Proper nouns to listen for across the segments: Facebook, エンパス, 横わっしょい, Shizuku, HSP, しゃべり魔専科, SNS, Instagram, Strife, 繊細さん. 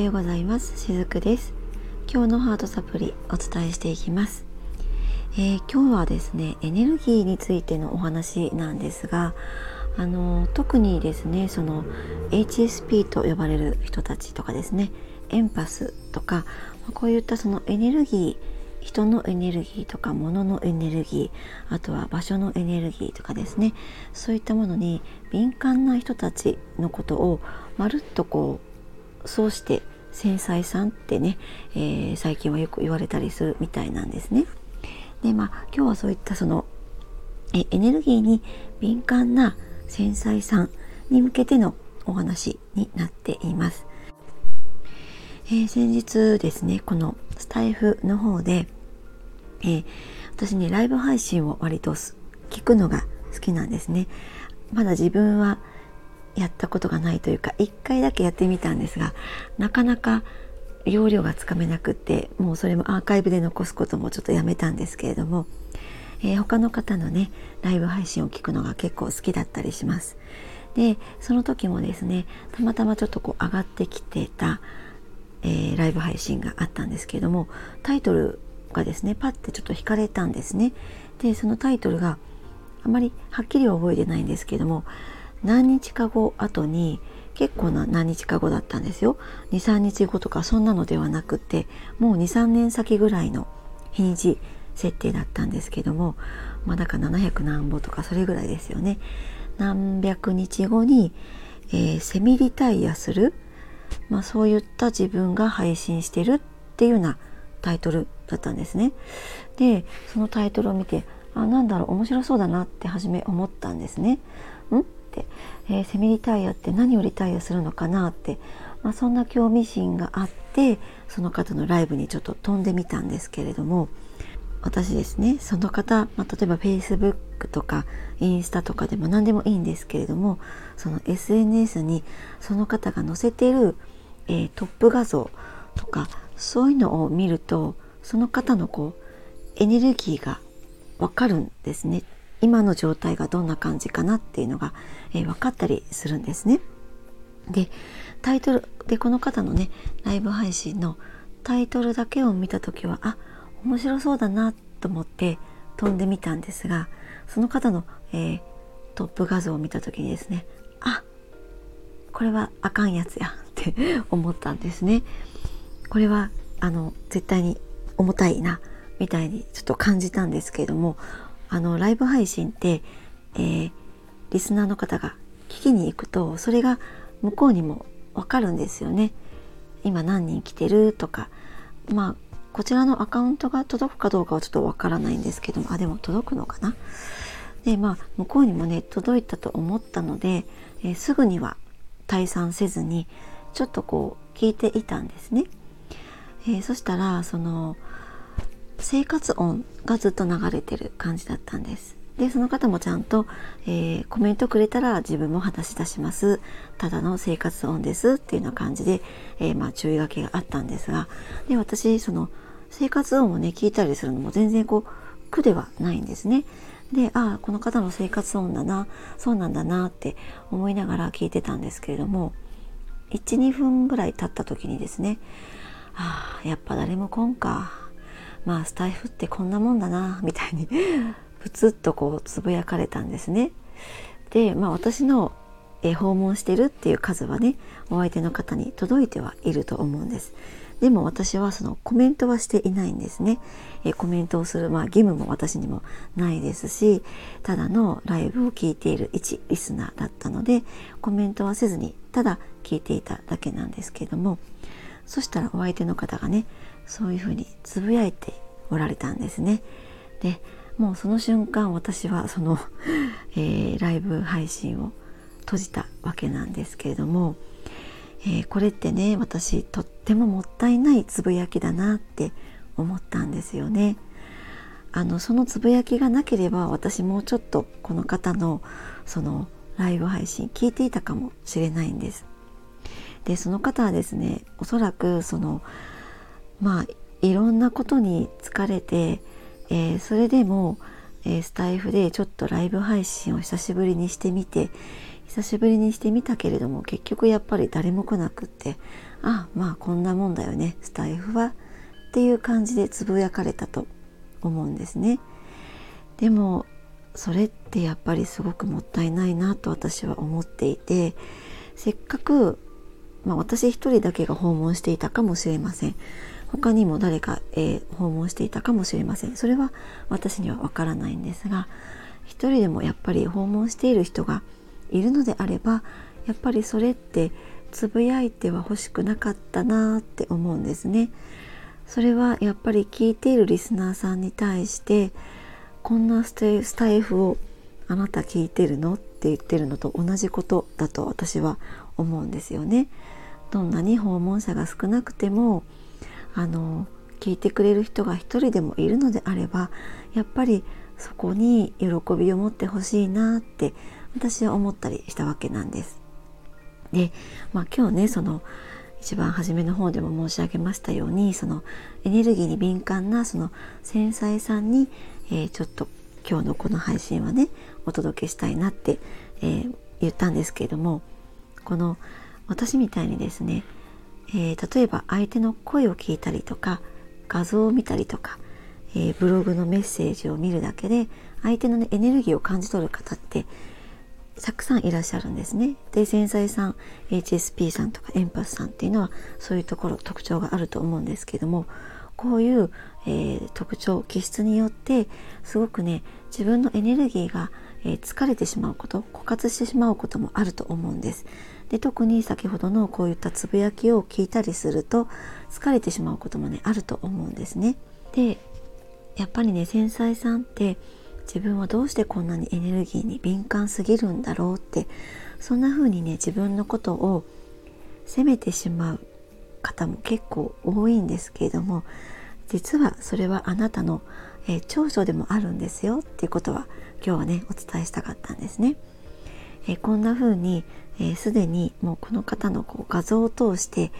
はようございます。しずくです。今日のハートサプリお伝えしていきます。今日はですね、エネルギーについてのお話なんですが、特にですね、その HSP と呼ばれる人たちとかですね、エンパスとか、こういったそのエネルギー、人のエネルギーとか物のエネルギー、あとは場所のエネルギーとかですね、そういったものに敏感な人たちのことをまるっとこうそうして繊細さんってね、最近はよく言われたりするみたいなんですね。で、今日はそういったそのエネルギーに敏感な繊細さんに向けてのお話になっています。先日ですね、このスタイフの方で、私ね、ライブ配信を割と聞くのが好きなんですね。まだ自分はやったことがないというか、1回だけやってみたんですが、なかなか要領がつかめなくて、もうそれもアーカイブで残すこともちょっとやめたんですけれども、他の方のね、ライブ配信を聞くのが結構好きだったりします。で、その時もですね、たまたまちょっとこう上がってきてたライブ配信があったんですけれども、タイトルがですね、パッてちょっと惹かれたんですね。で、そのタイトルがあまりはっきりは覚えてないんですけれども、何日か後後に、結構な何日か後だったんですよ。 2,3 日後とかそんなのではなくて、もう 2,3 年先ぐらいの日にち設定だったんですけれども、だから700何歩とかそれぐらいですよね。何百日後に、セミリタイアする、そういった自分が配信してるっていうようなタイトルだったんですね。で、そのタイトルを見て、なんだろう、面白そうだなって初め思ったんですね。って、セミリタイアって何をリタイアするのかなって、そんな興味心があって、その方のライブにちょっと飛んでみたんですけれども、私ですね、その方、例えば Facebook とかインスタとかでも何でもいいんですけれども、その SNS にその方が載せている、トップ画像とかそういうのを見ると、その方のこうエネルギーがわかるんですね。今の状態がどんな感じかなっていうのが、わかったりするんですね。で、タイトルでこの方のね、ライブ配信のタイトルだけを見たときは、面白そうだなと思って飛んでみたんですが、その方の、トップ画像を見た時にですね、これはあかんやつやって思ったんですね。これは絶対に重たいなみたいにちょっと感じたんですけれども、ライブ配信って、リスナーの方が聞きに行くと、それが向こうにも分かるんですよね。今何人来てるとか、こちらのアカウントが届くかどうかはちょっとわからないんですけども、でも届くのかな。で、向こうにもね、届いたと思ったので、すぐには退散せずにちょっとこう聞いていたんですね。そしたら、その生活音がずっと流れてる感じだったんです。で、その方もちゃんと、コメントくれたら自分も話し出します、ただの生活音ですっていうような感じで、注意書きがあったんですが、で、私その生活音をね、聞いたりするのも全然こう苦ではないんですね。で、この方の生活音だな、そうなんだなって思いながら聞いてたんですけれども、 1,2 分ぐらい経った時にですね、やっぱ誰も来んか、スタイフってこんなもんだなみたいにプツッとこうつぶやかれたんですね。で、私の訪問してるっていう数はね、お相手の方に届いてはいると思うんです。でも私はそのコメントはしていないんですね。コメントをする、義務も私にもないですし、ただのライブを聞いている一リスナーだったので、コメントはせずにただ聞いていただけなんですけども、そしたらお相手の方がね、そういうふうにつぶやいておられたんですね。で、もうその瞬間、私はそのライブ配信を閉じたわけなんですけれども、これってね、私とってももったいないつぶやきだなって思ったんですよね。そのつぶやきがなければ、私もうちょっとこの方のそのライブ配信聞いていたかもしれないんです。で、その方はですね、おそらくそのいろんなことに疲れて、それでも、スタイフでちょっとライブ配信を久しぶりにしてみて、久しぶりにしてみたけれども、結局やっぱり誰も来なくって、まあこんなもんだよねスタイフはっていう感じでつぶやかれたと思うんですね。でもそれってやっぱりすごくもったいないなと私は思っていて、せっかく、私一人だけが訪問していたかもしれません。他にも誰か、訪問していたかもしれません。それは私にはわからないんですが、一人でもやっぱり訪問している人がいるのであれば、やっぱりそれってつぶやいては欲しくなかったなって思うんですね。それはやっぱり聞いているリスナーさんに対して、こんなスタイフをあなた聞いてるのって言ってるのと同じことだと私は思うんですよね。どんなに訪問者が少なくても聞いてくれる人が一人でもいるのであれば、やっぱりそこに喜びを持ってほしいなって私は思ったりしたわけなんです。で、今日ね、その一番初めの方でも申し上げましたように、そのエネルギーに敏感なその繊細さんに、ちょっと今日のこの配信はねお届けしたいなって、言ったんですけれども、この私みたいにですね、例えば相手の声を聞いたりとか画像を見たりとか、ブログのメッセージを見るだけで相手の、エネルギーを感じ取る方ってたくさんいらっしゃるんですね。で、繊細さん HSP さんとかエンパスさんっていうのはそういうところ特徴があると思うんですけども、こういう、特徴気質によってすごくね自分のエネルギーが、疲れてしまうこと、枯渇してしまうこともあると思うんです。で、特に先ほどのこういったつぶやきを聞いたりすると疲れてしまうこともねあると思うんですね。で、やっぱりね繊細さんって自分はどうしてこんなにエネルギーに敏感すぎるんだろうって、そんな風にね自分のことを責めてしまう方も結構多いんですけれども、実はそれはあなたの、長所でもあるんですよっていうことは今日はねお伝えしたかったんですね。こんな風にすでにもうこの方のこう画像を通して、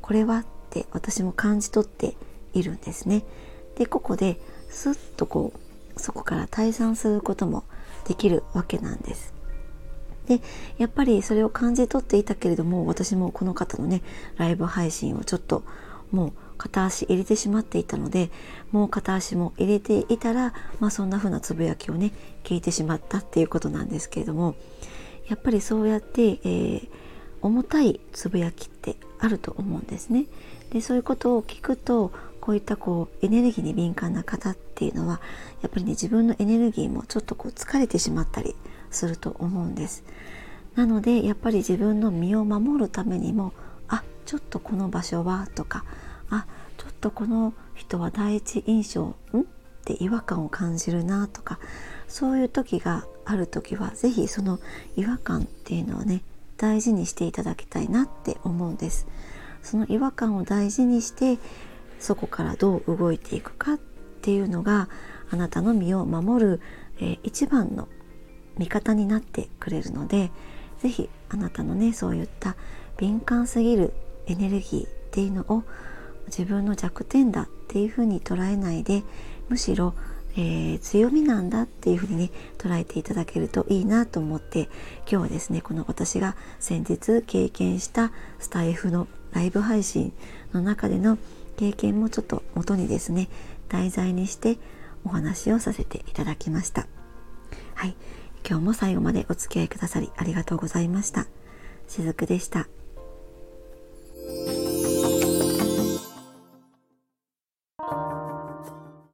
これはって私も感じ取っているんですね。で、ここでスッとこうそこから退散することもできるわけなんです。で、やっぱりそれを感じ取っていたけれども、私もこの方のねライブ配信をちょっともう片足入れてしまっていたので、もう片足も入れていたら、そんな風なつぶやきをね聞いてしまったっていうことなんですけれども、やっぱりそうやって、重たいつぶやきってあると思うんですね。で、そういうことを聞くとこういったこうエネルギーに敏感な方っていうのはやっぱりね自分のエネルギーもちょっとこう疲れてしまったりすると思うんです。なのでやっぱり自分の身を守るためにも、ちょっとこの場所はとか、ちょっとこの人は第一印象って違和感を感じるなとか、そういう時がある時はぜひその違和感っていうのをね大事にしていただきたいなって思うんです。その違和感を大事にしてそこからどう動いていくかっていうのがあなたの身を守る、一番の味方になってくれるので、ぜひあなたのねそういった敏感すぎるエネルギーっていうのを自分の弱点だっていうふうに捉えないで、むしろ、強みなんだっていうふうにね捉えていただけるといいなと思って、今日はですねこの私が先日経験したスタイフのライブ配信の中での経験もちょっと元にですね題材にしてお話をさせていただきました。今日も最後までお付き合いくださりありがとうございました。しずくでした。